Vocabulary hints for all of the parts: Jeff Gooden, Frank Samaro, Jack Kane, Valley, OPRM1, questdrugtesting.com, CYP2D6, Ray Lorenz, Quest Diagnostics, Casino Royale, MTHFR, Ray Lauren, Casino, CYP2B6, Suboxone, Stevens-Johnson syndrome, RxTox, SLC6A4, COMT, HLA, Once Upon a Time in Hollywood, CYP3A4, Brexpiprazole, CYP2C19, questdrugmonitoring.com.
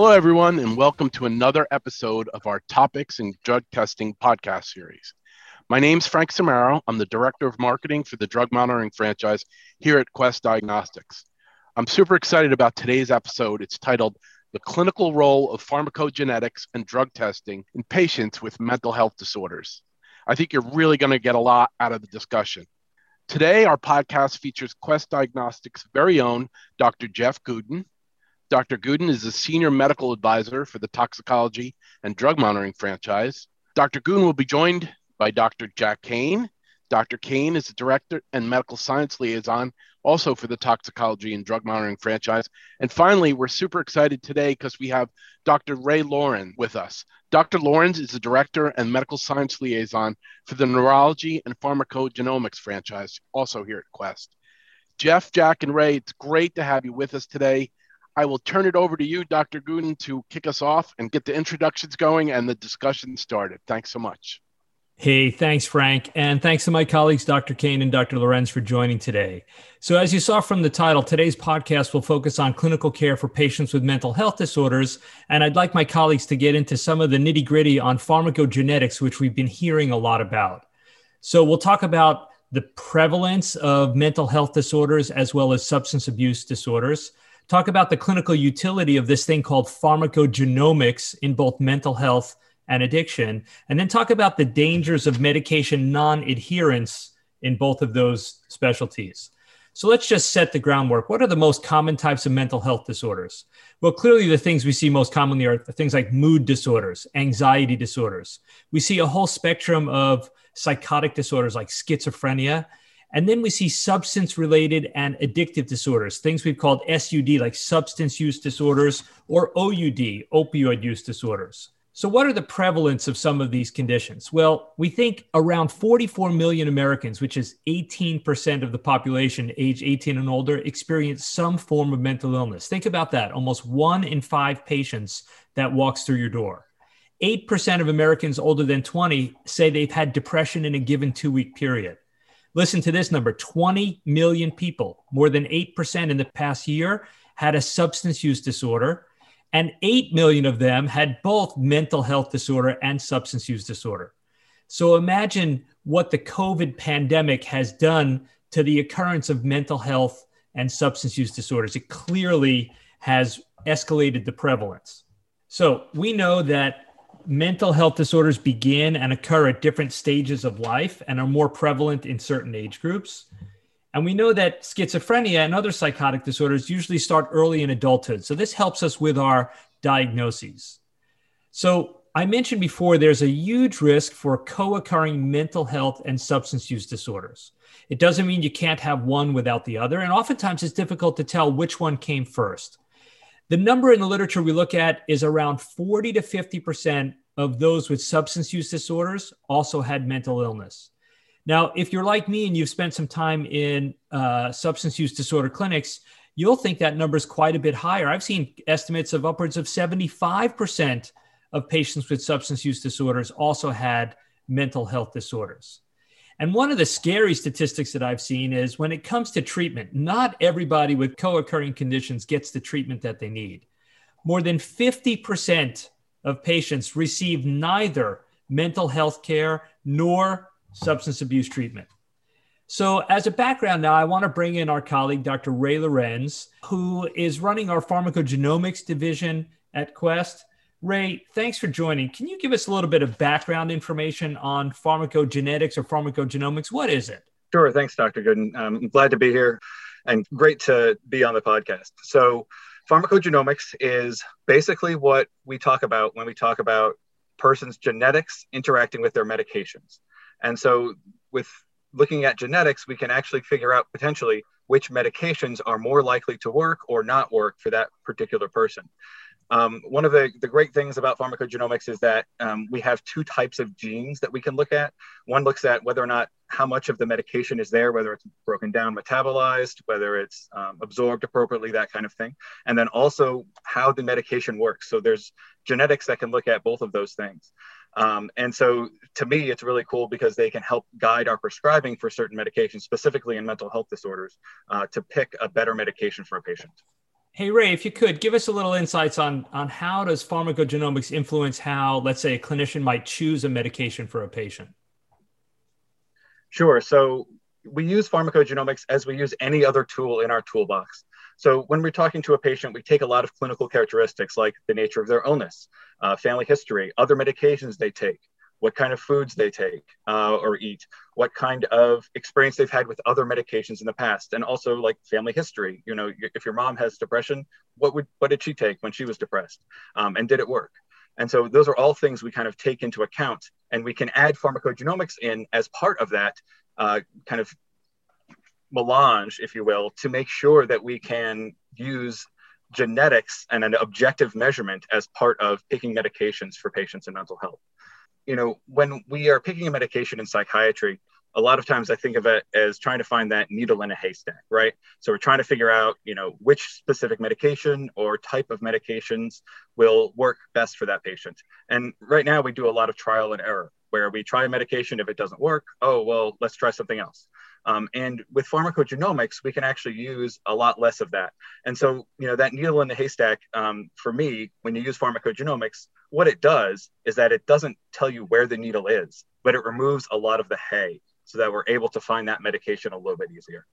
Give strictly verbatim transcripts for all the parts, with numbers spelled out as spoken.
Hello, everyone, and welcome to another episode of our Topics in Drug Testing podcast series. My name's Frank Samaro. I'm the Director of Marketing for the Drug Monitoring franchise here at Quest Diagnostics. I'm super excited about today's episode. It's titled, The Clinical Role of Pharmacogenetics and Drug Testing in Patients with Mental Health Disorders. I think you're really going to get a lot out of the discussion. Today, our podcast features Quest Diagnostics' very own Doctor Jeff Gooden. Doctor Gooden is a Senior Medical Advisor for the Toxicology and Drug Monitoring franchise. Doctor Gooden will be joined by Doctor Jack Kane. Doctor Kane is the Director and Medical Science Liaison, also for the Toxicology and Drug Monitoring franchise. And finally, we're super excited today because we have Doctor Ray Lauren with us. Doctor Lorenz is the Director and Medical Science Liaison for the Neurology and Pharmacogenomics franchise, also here at Quest. Jeff, Jack, and Ray, it's great to have you with us today. I will turn it over to you, Doctor Gooden, to kick us off and get the introductions going and the discussion started. Thanks so much. Hey, thanks, Frank. And thanks to my colleagues, Doctor Kane and Doctor Lorenz, for joining today. So as you saw from the title, today's podcast will focus on clinical care for patients with mental health disorders. And I'd like my colleagues to get into some of the nitty gritty on pharmacogenetics, which we've been hearing a lot about. So we'll talk about the prevalence of mental health disorders, as well as substance abuse disorders, talk about the clinical utility of this thing called pharmacogenomics in both mental health and addiction, and then talk about the dangers of medication non-adherence in both of those specialties. So let's just set the groundwork. What are the most common types of mental health disorders? Well, clearly the things we see most commonly are things like mood disorders, anxiety disorders. We see a whole spectrum of psychotic disorders like schizophrenia. And then we see substance-related and addictive disorders, things we've called S U D, like substance use disorders, or O U D, opioid use disorders. So what are the prevalence of some of these conditions? Well, we think around forty-four million Americans, which is eighteen percent of the population age eighteen and older, experience some form of mental illness. Think about that. Almost one in five patients that walks through your door. eight percent of Americans older than twenty say they've had depression in a given two-week period. Listen to this number, twenty million people, more than eight percent in the past year, had a substance use disorder. And eight million of them had both mental health disorder and substance use disorder. So imagine what the COVID pandemic has done to the occurrence of mental health and substance use disorders. It clearly has escalated the prevalence. So we know that mental health disorders begin and occur at different stages of life and are more prevalent in certain age groups. And we know that schizophrenia and other psychotic disorders usually start early in adulthood. So this helps us with our diagnoses. So I mentioned before, there's a huge risk for co-occurring mental health and substance use disorders. It doesn't mean you can't have one without the other. And oftentimes it's difficult to tell which one came first. The number in the literature we look at is around forty to fifty percent of those with substance use disorders also had mental illness. Now, if you're like me and you've spent some time in uh, substance use disorder clinics, you'll think that number is quite a bit higher. I've seen estimates of upwards of seventy-five percent of patients with substance use disorders also had mental health disorders. And one of the scary statistics that I've seen is when it comes to treatment, not everybody with co-occurring conditions gets the treatment that they need. More than fifty percent of patients receive neither mental health care nor substance abuse treatment. So as a background now, I want to bring in our colleague, Doctor Ray Lorenz, who is running our pharmacogenomics division at Quest. Ray, thanks for joining. Can you give us a little bit of background information on pharmacogenetics or pharmacogenomics? What is it? Sure. Thanks, Doctor Gooden. I'm glad to be here and great to be on the podcast. So pharmacogenomics is basically what we talk about when we talk about person's genetics interacting with their medications. And so with looking at genetics, we can actually figure out potentially which medications are more likely to work or not work for that particular person. Um, one of the, the great things about pharmacogenomics is that um, we have two types of genes that we can look at. One looks at whether or not how much of the medication is there, whether it's broken down, metabolized, whether it's um, absorbed appropriately, that kind of thing. And then also how the medication works. So there's genetics that can look at both of those things. Um, and so to me, it's really cool because they can help guide our prescribing for certain medications, specifically in mental health disorders, uh, to pick a better medication for a patient. Hey, Ray, if you could, give us a little insights on, on how does pharmacogenomics influence how, let's say, a clinician might choose a medication for a patient? Sure. So we use pharmacogenomics as we use any other tool in our toolbox. So when we're talking to a patient, we take a lot of clinical characteristics like the nature of their illness, uh, family history, other medications they take, what kind of foods they take uh, or eat, what kind of experience they've had with other medications in the past, and also like family history. You know, if your mom has depression, what would what did she take when she was depressed, um, and did it work? And so those are all things we kind of take into account, and we can add pharmacogenomics in as part of that uh, kind of melange, if you will, to make sure that we can use genetics and an objective measurement as part of picking medications for patients in mental health. You know, when we are picking a medication in psychiatry, a lot of times I think of it as trying to find that needle in a haystack, right? So we're trying to figure out, you know, which specific medication or type of medications will work best for that patient. And right now we do a lot of trial and error where we try a medication. If it doesn't work, oh, well, let's try something else. Um, and with pharmacogenomics, we can actually use a lot less of that. And so, you know, that needle in the haystack, um, for me, when you use pharmacogenomics, what it does is that it doesn't tell you where the needle is, but it removes a lot of the hay so that we're able to find that medication a little bit easier.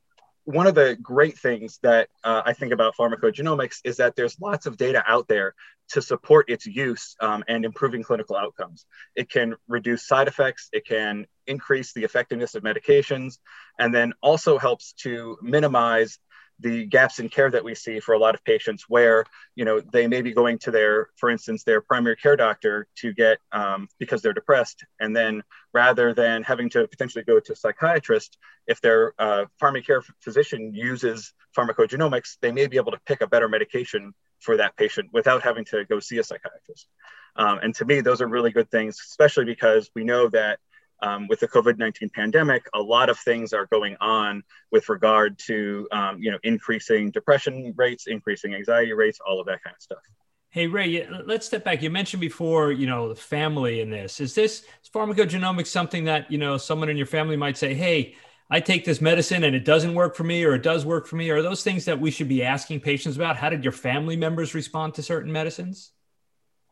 One of the great things that uh, I think about pharmacogenomics is that there's lots of data out there to support its use um, and improving clinical outcomes. It can reduce side effects, it can increase the effectiveness of medications, and then also helps to minimize the gaps in care that we see for a lot of patients where, you know, they may be going to their, for instance, their primary care doctor to get, um, because they're depressed. And then rather than having to potentially go to a psychiatrist, if their uh, primary care physician uses pharmacogenomics, they may be able to pick a better medication for that patient without having to go see a psychiatrist. Um, and to me, those are really good things, especially because we know that Um, with the COVID nineteen pandemic, a lot of things are going on with regard to, um, you know, increasing depression rates, increasing anxiety rates, all of that kind of stuff. Hey, Ray, let's step back. You mentioned before, you know, the family in this. Is this is pharmacogenomics something that, you know, someone in your family might say, hey, I take this medicine and it doesn't work for me, or it does work for me? Are those things that we should be asking patients about? How did your family members respond to certain medicines?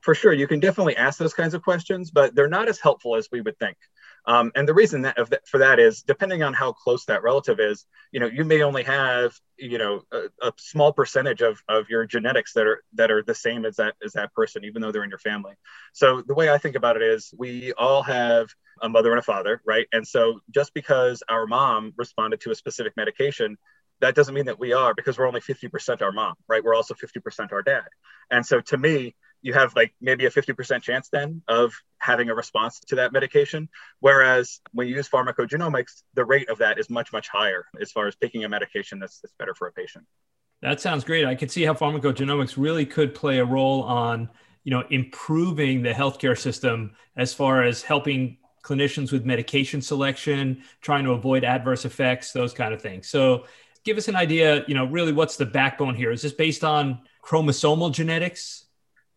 For sure. You can definitely ask those kinds of questions, but they're not as helpful as we would think. Um, and the reason that, of that for that is, depending on how close that relative is, you know, you may only have, you know, a, a small percentage of, of your genetics that are that are the same as that as that person, even though they're in your family. So the way I think about it is, we all have a mother and a father, right? And so just because our mom responded to a specific medication, that doesn't mean that we are, because we're only fifty percent our mom, right? We're also fifty percent our dad. And so to me, you have like maybe a fifty percent chance then of having a response to that medication. Whereas when you use pharmacogenomics, the rate of that is much, much higher as far as picking a medication that's, that's better for a patient. That sounds great. I could see how pharmacogenomics really could play a role on, you know, improving the healthcare system as far as helping clinicians with medication selection, trying to avoid adverse effects, those kind of things. So give us an idea, you know, really what's the backbone here? Is this based on chromosomal genetics?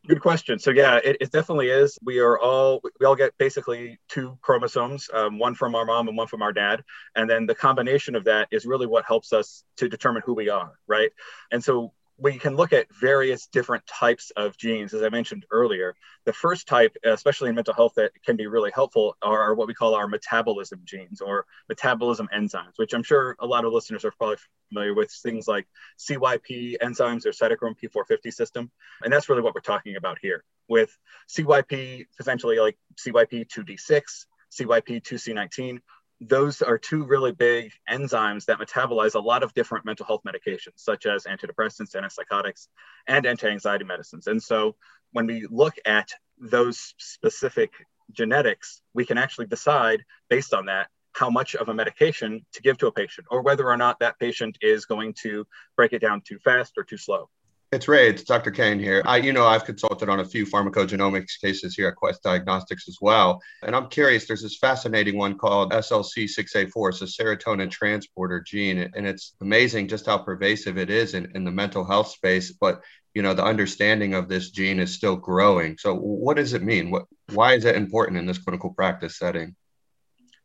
Good question. So yeah, it, it definitely is. We are all, we all get basically two chromosomes, um, one from our mom and one from our dad. And then the combination of that is really what helps us to determine who we are, right? And so we can look at various different types of genes. As I mentioned earlier, the first type, especially in mental health, that can be really helpful are what we call our metabolism genes or metabolism enzymes, which I'm sure a lot of listeners are probably familiar with, things like C Y P enzymes or cytochrome P four fifty system. And that's really what we're talking about here with C Y P, essentially like C Y P two D six, C Y P two C nineteen. Those are two really big enzymes that metabolize a lot of different mental health medications, such as antidepressants, antipsychotics, and anti-anxiety medicines. And so when we look at those specific genetics, we can actually decide based on that how much of a medication to give to a patient, or whether or not that patient is going to break it down too fast or too slow. It's Ray, it's Doctor Kane here. I, you know, I've consulted on a few pharmacogenomics cases here at Quest Diagnostics as well. And I'm curious, there's this fascinating one called S L C six A four. It's a serotonin transporter gene. And it's amazing just how pervasive it is in, in the mental health space. But, you know, the understanding of this gene is still growing. So what does it mean? What, why is it important in this clinical practice setting?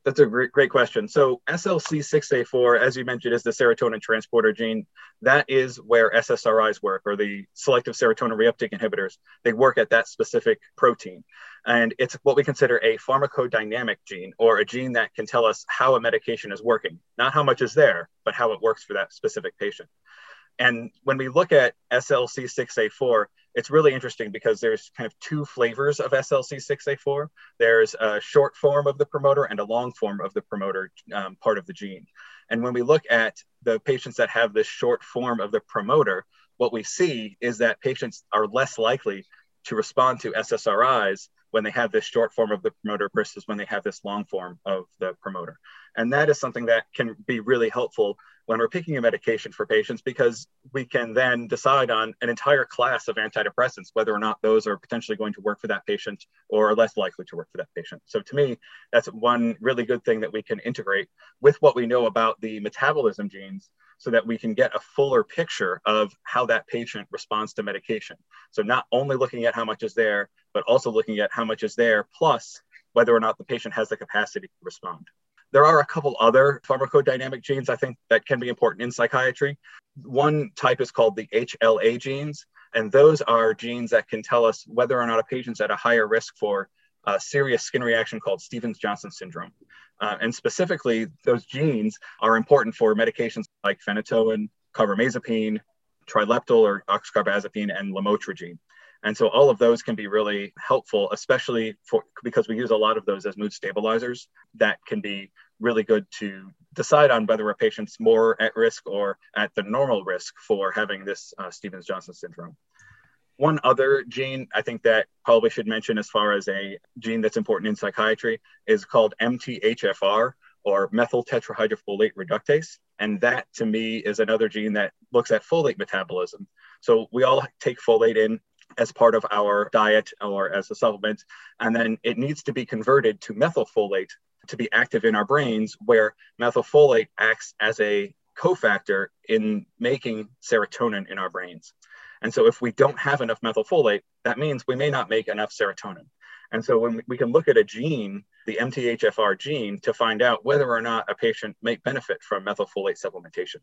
That's a great, great question. So S L C six A four, as you mentioned, is the serotonin transporter gene. That is where S S R Is work, or the selective serotonin reuptake inhibitors. They work at that specific protein. And it's what we consider a pharmacodynamic gene, or a gene that can tell us how a medication is working, not how much is there, but how it works for that specific patient. And when we look at S L C six A four, it's really interesting because there's kind of two flavors of S L C six A four. There's a short form of the promoter and a long form of the promoter um, part of the gene. And when we look at the patients that have this short form of the promoter, what we see is that patients are less likely to respond to S S R Is when they have this short form of the promoter versus when they have this long form of the promoter. And that is something that can be really helpful when we're picking a medication for patients, because we can then decide on an entire class of antidepressants, whether or not those are potentially going to work for that patient or are less likely to work for that patient. So to me, that's one really good thing that we can integrate with what we know about the metabolism genes, so that we can get a fuller picture of how that patient responds to medication. So not only looking at how much is there, but also looking at how much is there, plus whether or not the patient has the capacity to respond. There are a couple other pharmacodynamic genes, I think, that can be important in psychiatry. One type is called the H L A genes, and those are genes that can tell us whether or not a patient's at a higher risk for a serious skin reaction called Stevens-Johnson syndrome. Uh, and specifically, those genes are important for medications like phenytoin, carbamazepine, trileptal or oxcarbazepine, and lamotrigine. And so all of those can be really helpful, especially for, because we use a lot of those as mood stabilizers that can be really good to decide on whether a patient's more at risk or at the normal risk for having this uh, Stevens-Johnson syndrome. One other gene I think that probably should mention as far as a gene that's important in psychiatry is called M T H F R, or methyl tetrahydrofolate reductase. And that to me is another gene that looks at folate metabolism. So we all take folate in as part of our diet or as a supplement, and then it needs to be converted to methylfolate to be active in our brains, where methylfolate acts as a cofactor in making serotonin in our brains. And so if we don't have enough methylfolate, that means we may not make enough serotonin. And so when we can look at a gene, the M T H F R gene, to find out whether or not a patient may benefit from methylfolate supplementation.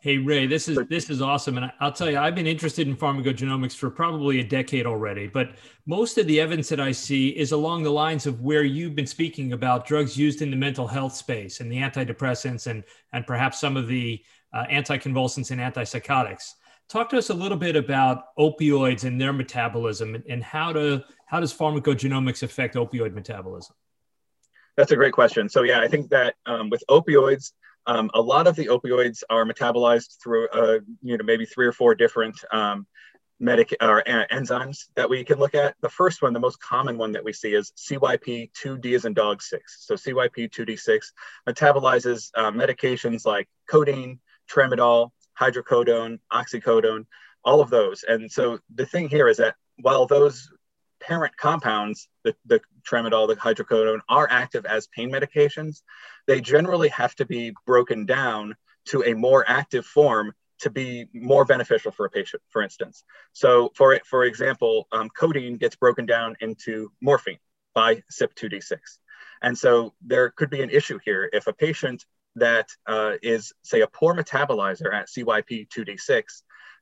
Hey, Ray, this is this is awesome. And I'll tell you, I've been interested in pharmacogenomics for probably a decade already, but most of the evidence that I see is along the lines of where you've been speaking about drugs used in the mental health space and the antidepressants and, and perhaps some of the uh, anticonvulsants and antipsychotics. Talk to us a little bit about opioids and their metabolism, and, and how to how does pharmacogenomics affect opioid metabolism? That's a great question. So yeah, I think that um, with opioids, Um, a lot of the opioids are metabolized through, uh, you know, maybe three or four different um, medic or en- enzymes that we can look at. The first one, the most common one that we see, is C Y P two D as in dog six. So C Y P two D six metabolizes uh, medications like codeine, tramadol, hydrocodone, oxycodone, all of those. And so the thing here is that while those parent compounds, the, the tramadol, the hydrocodone, are active as pain medications, they generally have to be broken down to a more active form to be more beneficial for a patient, for instance. So for, for example, um, codeine gets broken down into morphine by C Y P two D six. And so there could be an issue here if a patient that uh, is, say, a poor metabolizer at C Y P two D six,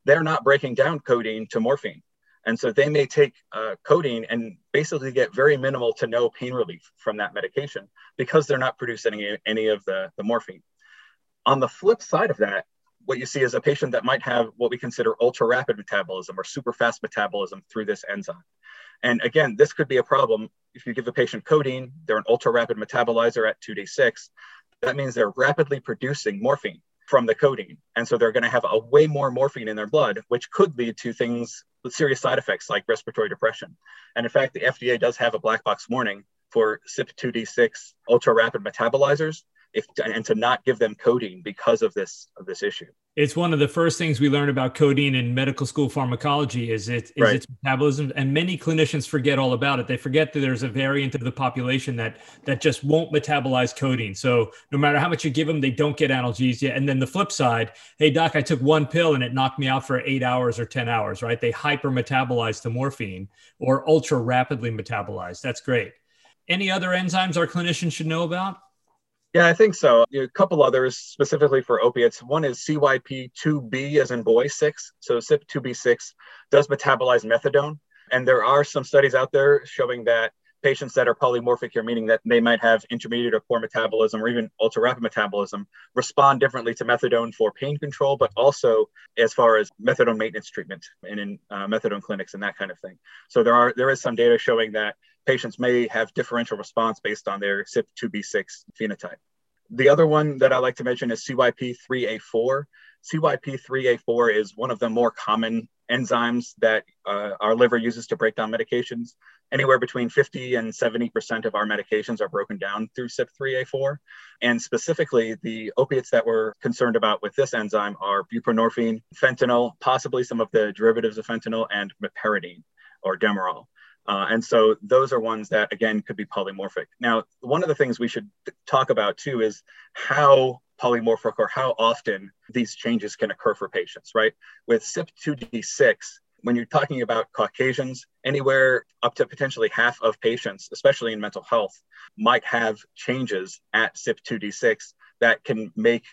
they're not breaking down codeine to morphine. And so they may take uh, codeine and basically get very minimal to no pain relief from that medication because they're not producing any, any of the, the morphine. On the flip side of that, what you see is a patient that might have what we consider ultra rapid metabolism or super fast metabolism through this enzyme. And again, this could be a problem if you give a patient codeine, they're an ultra rapid metabolizer at two D six, that means they're rapidly producing morphine from the codeine. And so they're gonna have a way more morphine in their blood, which could lead to things with serious side effects like respiratory depression. And in fact, the F D A does have a black box warning for C Y P two D six ultra-rapid metabolizers if, and to not give them codeine because of this, of this issue. It's one of the first things we learn about codeine in medical school pharmacology is, it, is right. its metabolism. And many clinicians forget all about it. They forget that there's a variant of the population that, that just won't metabolize codeine. So no matter how much you give them, they don't get analgesia. And then the flip side, hey, doc, I took one pill and it knocked me out for eight hours or ten hours, right? They hyper metabolize the morphine or ultra rapidly metabolize. That's great. Any other enzymes our clinicians should know about? Yeah, I think so. A couple others specifically for opiates. One is C Y P two B as in boy six. So C Y P two B six does metabolize methadone. And there are some studies out there showing that patients that are polymorphic here, meaning that they might have intermediate or poor metabolism or even ultra rapid metabolism, respond differently to methadone for pain control, but also as far as methadone maintenance treatment and in uh, methadone clinics and that kind of thing. So there are there is some data showing that patients may have differential response based on their C Y P two B six phenotype. The other one that I like to mention is C Y P three A four. C Y P three A four is one of the more common enzymes that uh, our liver uses to break down medications. Anywhere between fifty and seventy percent of our medications are broken down through C Y P three A four. And specifically, the opiates that we're concerned about with this enzyme are buprenorphine, fentanyl, possibly some of the derivatives of fentanyl, and meperidine or Demerol. Uh, and so those are ones that, again, could be polymorphic. Now, one of the things we should talk about, too, is how polymorphic or how often these changes can occur for patients, right? With C Y P two D six, when you're talking about Caucasians, anywhere up to potentially half of patients, especially in mental health, might have changes at C Y P two D six that can make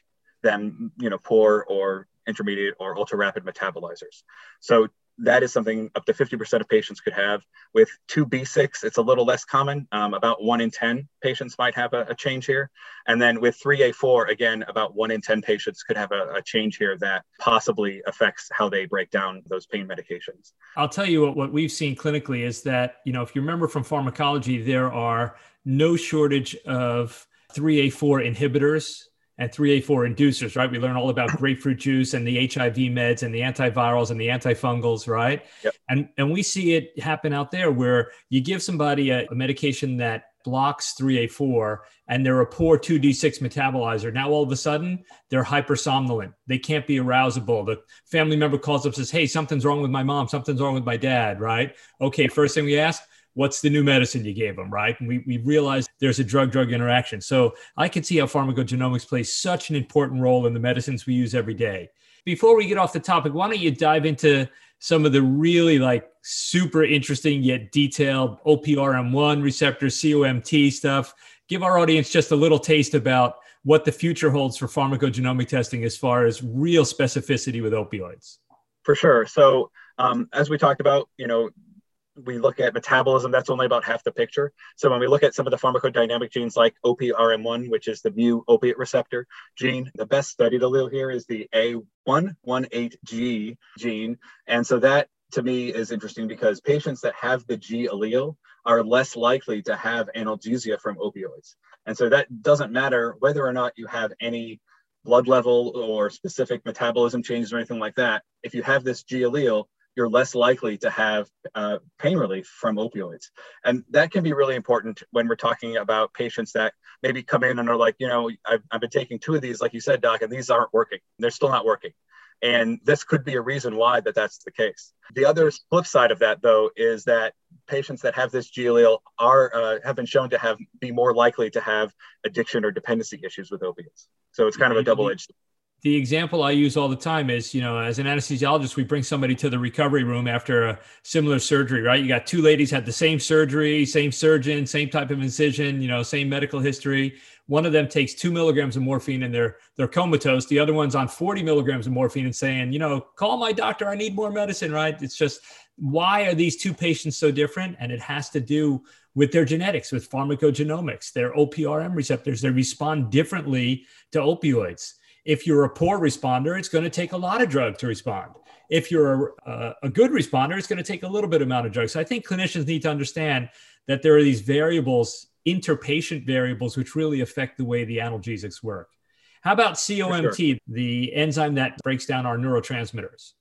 them, you know, poor or intermediate or ultra-rapid metabolizers. So that is something up to fifty percent of patients could have. With two B six, it's a little less common. Um, about one in ten patients might have a, a change here. And then with three A four, again, about one in ten patients could have a, a change here that possibly affects how they break down those pain medications. I'll tell you what, what we've seen clinically is that, you know, if you remember from pharmacology, there are no shortage of three A four inhibitors and three A four inducers, right? We learn all about grapefruit juice and the H I V meds and the antivirals and the antifungals, right? Yep. And and we see it happen out there where you give somebody a, a medication that blocks three A four and they're a poor two D six metabolizer. Now, all of a sudden, they're hypersomnolent. They can't be arousable. The family member calls up and says, hey, something's wrong with my mom. Something's wrong with my dad, right? Okay, first thing we ask, what's the new medicine you gave them, right? And we, we realize there's a drug-drug interaction. So I can see how pharmacogenomics plays such an important role in the medicines we use every day. Before we get off the topic, why don't you dive into some of the really like super interesting yet detailed O P R M one receptor, C O M T stuff. Give our audience just a little taste about what the future holds for pharmacogenomic testing as far as real specificity with opioids. For sure. So um, as we talked about, you know, we look at metabolism, that's only about half the picture. So when we look at some of the pharmacodynamic genes like O P R M one, which is the mu opiate receptor gene, the best studied allele here is the A one eighteen G gene. And so that to me is interesting because patients that have the G allele are less likely to have analgesia from opioids. And so that doesn't matter whether or not you have any blood level or specific metabolism changes or anything like that. If you have this G allele, you're less likely to have uh, pain relief from opioids. And that can be really important when we're talking about patients that maybe come in and are like, you know, I've, I've been taking two of these, like you said, doc, and these aren't working. They're still not working. And this could be a reason why that that's the case. The other flip side of that, though, is that patients that have this G allele are, uh, have been shown to have be more likely to have addiction or dependency issues with opiates. So it's kind of a double-edged. The example I use all the time is, you know, as an anesthesiologist, we bring somebody to the recovery room after a similar surgery, right? You got two ladies had the same surgery, same surgeon, same type of incision, you know, same medical history. One of them takes two milligrams of morphine and they're, they're comatose. The other one's on forty milligrams of morphine and saying, you know, call my doctor, I need more medicine, right? It's just, why are these two patients so different? And it has to do with their genetics, with pharmacogenomics, their O P R M receptors. They respond differently to opioids. If you're a poor responder, it's going to take a lot of drug to respond. If you're a, uh, a good responder, it's going to take a little bit amount of drugs. So I think clinicians need to understand that there are these variables, interpatient variables, which really affect the way the analgesics work. How about C O M T, sure, the enzyme that breaks down our neurotransmitters?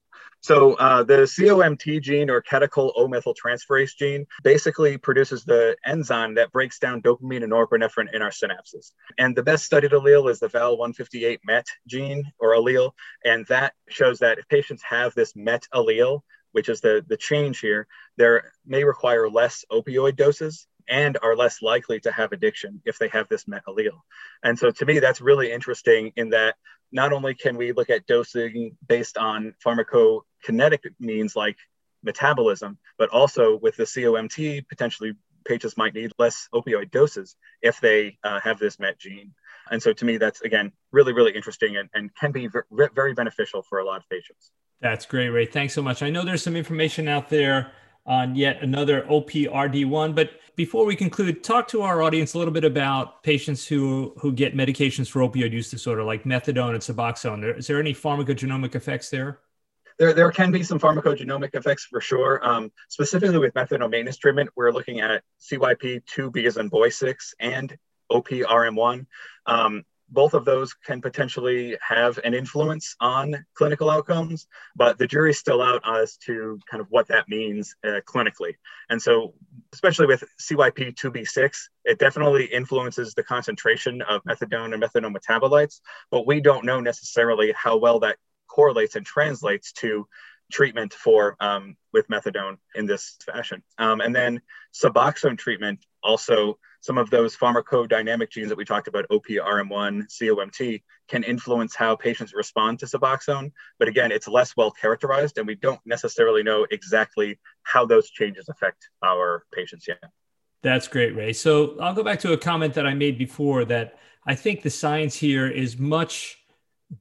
So uh, the C O M T gene or catechol-O-methyltransferase gene basically produces the enzyme that breaks down dopamine and norepinephrine in our synapses. And the best studied allele is the V A L one fifty-eight M E T gene or allele. And that shows that if patients have this M E T allele, which is the, the change here, they may require less opioid doses and are less likely to have addiction if they have this M E T allele. And so to me, that's really interesting in that not only can we look at dosing based on pharmacokinetic means like metabolism, but also with the C O M T potentially patients might need less opioid doses if they uh, have this MET gene. And so to me, that's, again, really, really interesting and, and can be v- very beneficial for a lot of patients. That's great, Ray. Thanks so much. I know there's some information out there on yet another O P R D one, but before we conclude, talk to our audience a little bit about patients who, who get medications for opioid use disorder, like methadone and Suboxone. Is there any pharmacogenomic effects there? There, there can be some pharmacogenomic effects for sure. Um, specifically with methadone maintenance treatment, we're looking at C Y P two B as in boy six and O P R M one. Um, both of those can potentially have an influence on clinical outcomes, but the jury's still out as to kind of what that means uh, clinically. And so, especially with C Y P two B six, it definitely influences the concentration of methadone and methadone metabolites, but we don't know necessarily how well that correlates and translates to treatment for um, with methadone in this fashion. Um, and then Suboxone treatment, also some of those pharmacodynamic genes that we talked about, O P R M one, C O M T, can influence how patients respond to Suboxone. But again, it's less well characterized and we don't necessarily know exactly how those changes affect our patients yet. That's great, Ray. So I'll go back to a comment that I made before, that I think the science here is much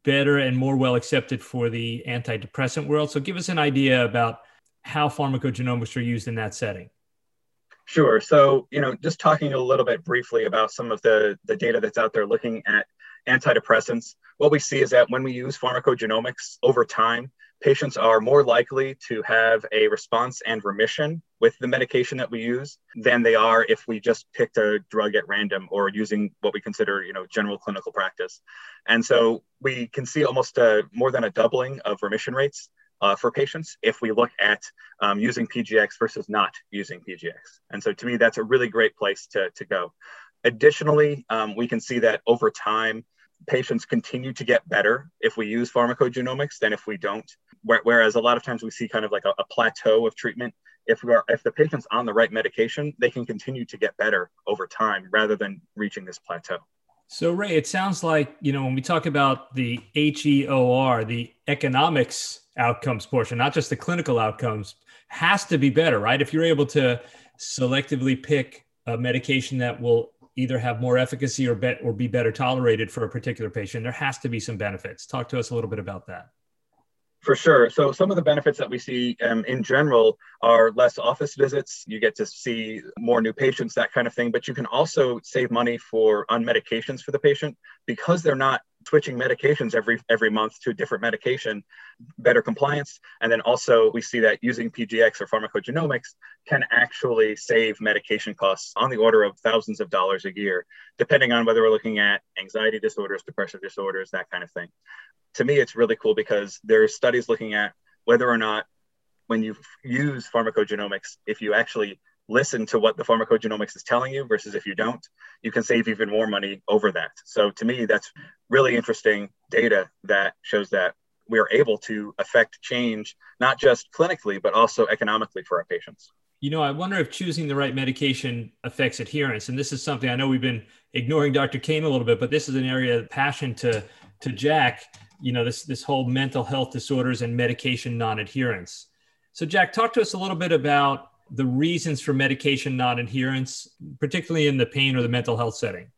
better and more well accepted for the antidepressant world. So give us an idea about how pharmacogenomics are used in that setting. Sure. So, you know, just talking a little bit briefly about some of the, the data that's out there looking at antidepressants, what we see is that when we use pharmacogenomics over time, patients are more likely to have a response and remission with the medication that we use than they are if we just picked a drug at random or using what we consider, you know, general clinical practice. And so we can see almost a, more than a doubling of remission rates uh, for patients if we look at um, using P G X versus not using P G X. And so to me, that's a really great place to, to go. Additionally, um, we can see that over time, patients continue to get better if we use pharmacogenomics than if we don't. Whereas a lot of times we see kind of like a, a plateau of treatment. If we are, if the patient's on the right medication, they can continue to get better over time rather than reaching this plateau. So Ray, it sounds like, you know, when we talk about the H E O R, the economics outcomes portion, not just the clinical outcomes, has to be better, right? If you're able to selectively pick a medication that will either have more efficacy or be, or be better tolerated for a particular patient, there has to be some benefits. Talk to us a little bit about that. For sure. So some of the benefits that we see um, in general are less office visits. You get to see more new patients, that kind of thing. But you can also save money for on medications for the patient because they're not switching medications every every month to a different medication, better compliance. And then also we see that using P G X or pharmacogenomics can actually save medication costs on the order of thousands of dollars a year, depending on whether we're looking at anxiety disorders, depressive disorders, that kind of thing. To me, it's really cool because there are studies looking at whether or not when you use pharmacogenomics, if you actually listen to what the pharmacogenomics is telling you versus if you don't, you can save even more money over that. So to me, that's really interesting data that shows that we are able to affect change, not just clinically, but also economically for our patients. You know, I wonder if choosing the right medication affects adherence. And this is something I know we've been ignoring Doctor Kane a little bit, but this is an area of passion to, to Jack, you know, this, this whole mental health disorders and medication non-adherence. So Jack, talk to us a little bit about the reasons for medication non-adherence, particularly in the pain or the mental health setting.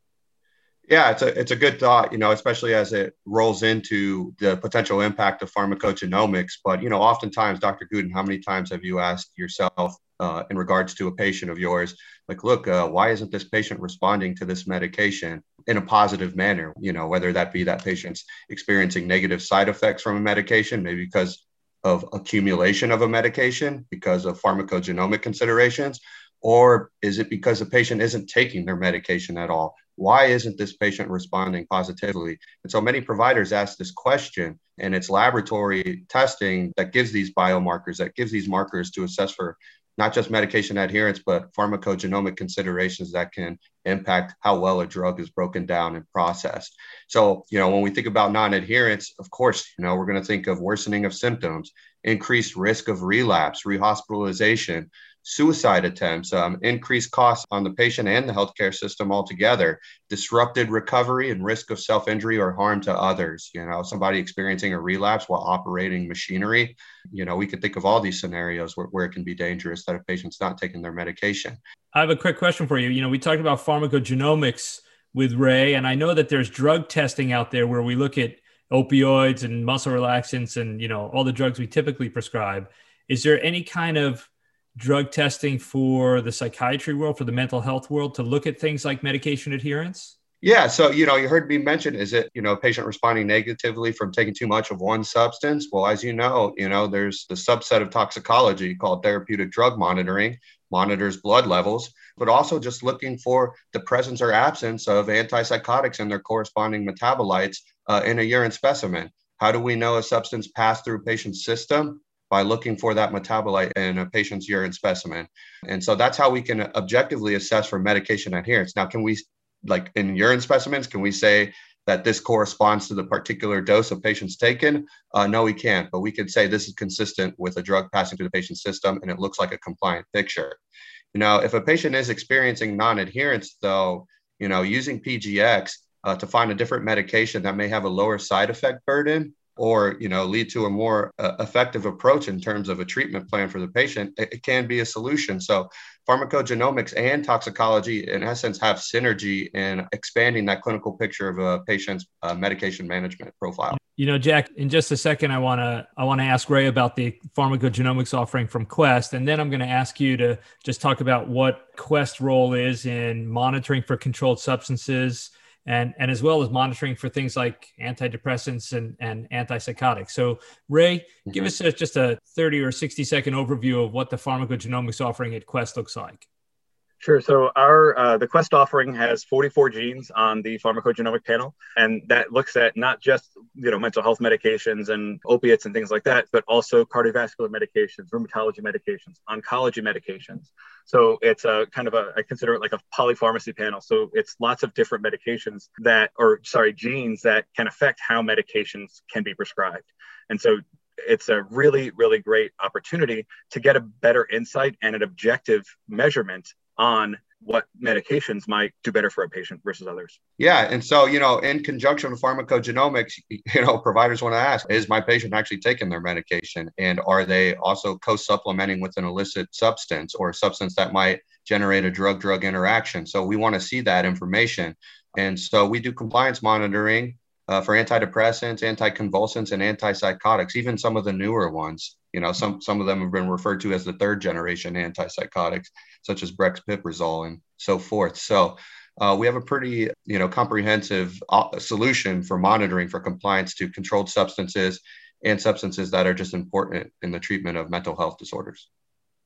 Yeah, it's a it's a good thought, you know, especially as it rolls into the potential impact of pharmacogenomics. But, you know, oftentimes, Doctor Gooden, how many times have you asked yourself uh, in regards to a patient of yours, like, look, uh, why isn't this patient responding to this medication in a positive manner? You know, whether that be that patient's experiencing negative side effects from a medication, maybe because of accumulation of a medication, because of pharmacogenomic considerations, or is it because the patient isn't taking their medication at all? Why isn't this patient responding positively? And so many providers ask this question, and it's laboratory testing that gives these biomarkers, that gives these markers to assess for not just medication adherence, but pharmacogenomic considerations that can impact how well a drug is broken down and processed. So, you know, when we think about non-adherence, of course, you know, we're going to think of worsening of symptoms, increased risk of relapse, rehospitalization, suicide attempts, um, increased costs on the patient and the healthcare system altogether, disrupted recovery and risk of self-injury or harm to others. You know, somebody experiencing a relapse while operating machinery. You know, we could think of all these scenarios where, where it can be dangerous that a patient's not taking their medication. I have a quick question for you. You know, we talked about pharmacogenomics with Ray, and I know that there's drug testing out there where we look at opioids and muscle relaxants and, you know, all the drugs we typically prescribe. Is there any kind of drug testing for the psychiatry world, for the mental health world, to look at things like medication adherence? Yeah. So, you know, you heard me mention, is it, you know, a patient responding negatively from taking too much of one substance? Well, as you know, you know, there's the subset of toxicology called therapeutic drug monitoring, monitors blood levels, but also just looking for the presence or absence of antipsychotics and their corresponding metabolites uh, in a urine specimen. How do we know a substance passed through a patient's system? By looking for that metabolite in a patient's urine specimen. And so that's how we can objectively assess for medication adherence. Now, can we, like in urine specimens, can we say that this corresponds to the particular dose of patients taken? Uh, no, we can't, but we could say this is consistent with a drug passing through the patient's system and it looks like a compliant picture. You know, if a patient is experiencing non-adherence though, you know, using P G X uh, to find a different medication that may have a lower side effect burden, or, you know, lead to a more uh, effective approach in terms of a treatment plan for the patient, it, it can be a solution. So pharmacogenomics and toxicology, in essence, have synergy in expanding that clinical picture of a patient's uh, medication management profile. You know, Jack, in just a second, I want to I want to ask Ray about the pharmacogenomics offering from Quest, and then I'm going to ask you to just talk about what Quest's role is in monitoring for controlled substances, and and as well as monitoring for things like antidepressants and, and antipsychotics. So Ray, mm-hmm. give us a, just a thirty or sixty second overview of what the pharmacogenomics offering at Quest looks like. Sure. So our uh, the Quest offering has forty-four genes on the pharmacogenomic panel, and that looks at not just, you know, mental health medications and opiates and things like that, but also cardiovascular medications, rheumatology medications, oncology medications. So it's a kind of a, I consider it like a polypharmacy panel. So it's lots of different medications that, or sorry, genes that can affect how medications can be prescribed. And so it's a really, really great opportunity to get a better insight and an objective measurement on what medications might do better for a patient versus others. Yeah. And so, you know, in conjunction with pharmacogenomics, you know, providers want to ask, is my patient actually taking their medication? And are they also co-supplementing with an illicit substance or a substance that might generate a drug-drug interaction? So we want to see that information. And so we do compliance monitoring uh, for antidepressants, anticonvulsants, and antipsychotics, even some of the newer ones. You know, some, some of them have been referred to as the third generation antipsychotics, such as Brexpiprazole and so forth. So uh, we have a pretty, you know, comprehensive uh, solution for monitoring for compliance to controlled substances and substances that are just important in the treatment of mental health disorders.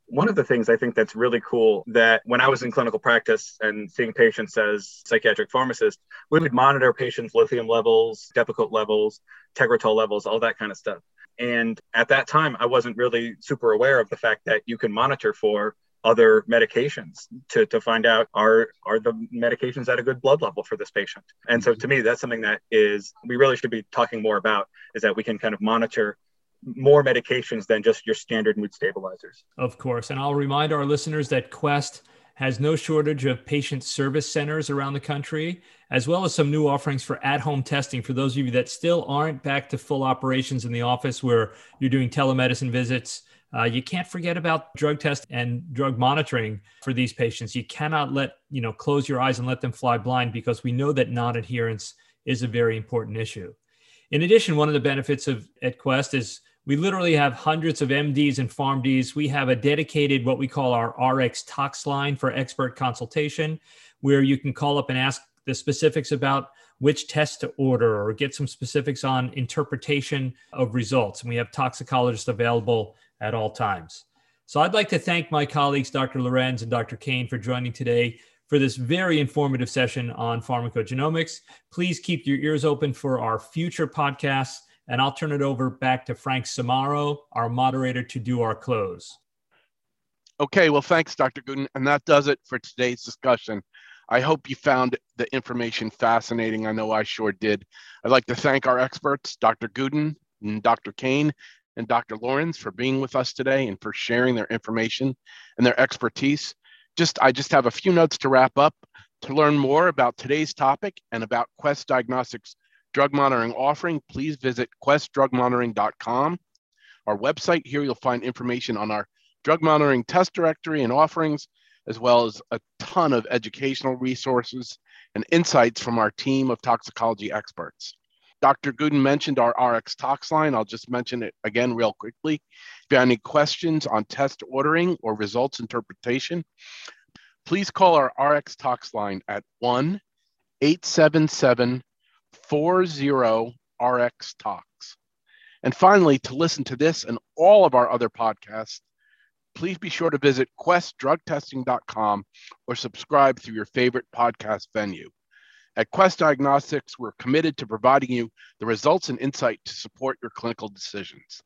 One of the things I think that's really cool that when I was in clinical practice and seeing patients as psychiatric pharmacists, we would monitor patients' lithium levels, Depakote levels, Tegretol levels, all that kind of stuff. And at that time, I wasn't really super aware of the fact that you can monitor for other medications to, to find out are, are the medications at a good blood level for this patient. And so to me, that's something that is, we really should be talking more about, is that we can kind of monitor more medications than just your standard mood stabilizers. Of course. And I'll remind our listeners that Quest has no shortage of patient service centers around the country, as well as some new offerings for at-home testing for those of you that still aren't back to full operations in the office where you're doing telemedicine visits. Uh, you can't forget about drug tests and drug monitoring for these patients. You cannot let, you know, close your eyes and let them fly blind, because we know that non-adherence is a very important issue. In addition, one of the benefits of at Quest is we literally have hundreds of M Ds and PharmDs. We have a dedicated, what we call our RxTox line for expert consultation, where you can call up and ask the specifics about which test to order or get some specifics on interpretation of results. And we have toxicologists available at all times. So I'd like to thank my colleagues, Doctor Lorenz and Doctor Kane, for joining today for this very informative session on pharmacogenomics. Please keep your ears open for our future podcasts. And I'll turn it over back to Frank Samaro, our moderator, to do our close. Okay, well, thanks, Doctor Gooden. And that does it for today's discussion. I hope you found the information fascinating. I know I sure did. I'd like to thank our experts, Doctor Gooden and Doctor Kane, and Doctor Lorenz for being with us today and for sharing their information and their expertise. Just, I just have a few notes to wrap up. To learn more about today's topic and about Quest Diagnostics drug monitoring offering, please visit quest drug monitoring dot com. Our website here, you'll find information on our drug monitoring test directory and offerings, as well as a ton of educational resources and insights from our team of toxicology experts. Doctor Gooden mentioned our RxTox line. I'll just mention it again real quickly. If you have any questions on test ordering or results interpretation, please call our RxTox line at one eight seven seven four zero R X T O X. And finally, to listen to this and all of our other podcasts, please be sure to visit quest drug testing dot com or subscribe through your favorite podcast venue. At Quest Diagnostics, we're committed to providing you the results and insight to support your clinical decisions.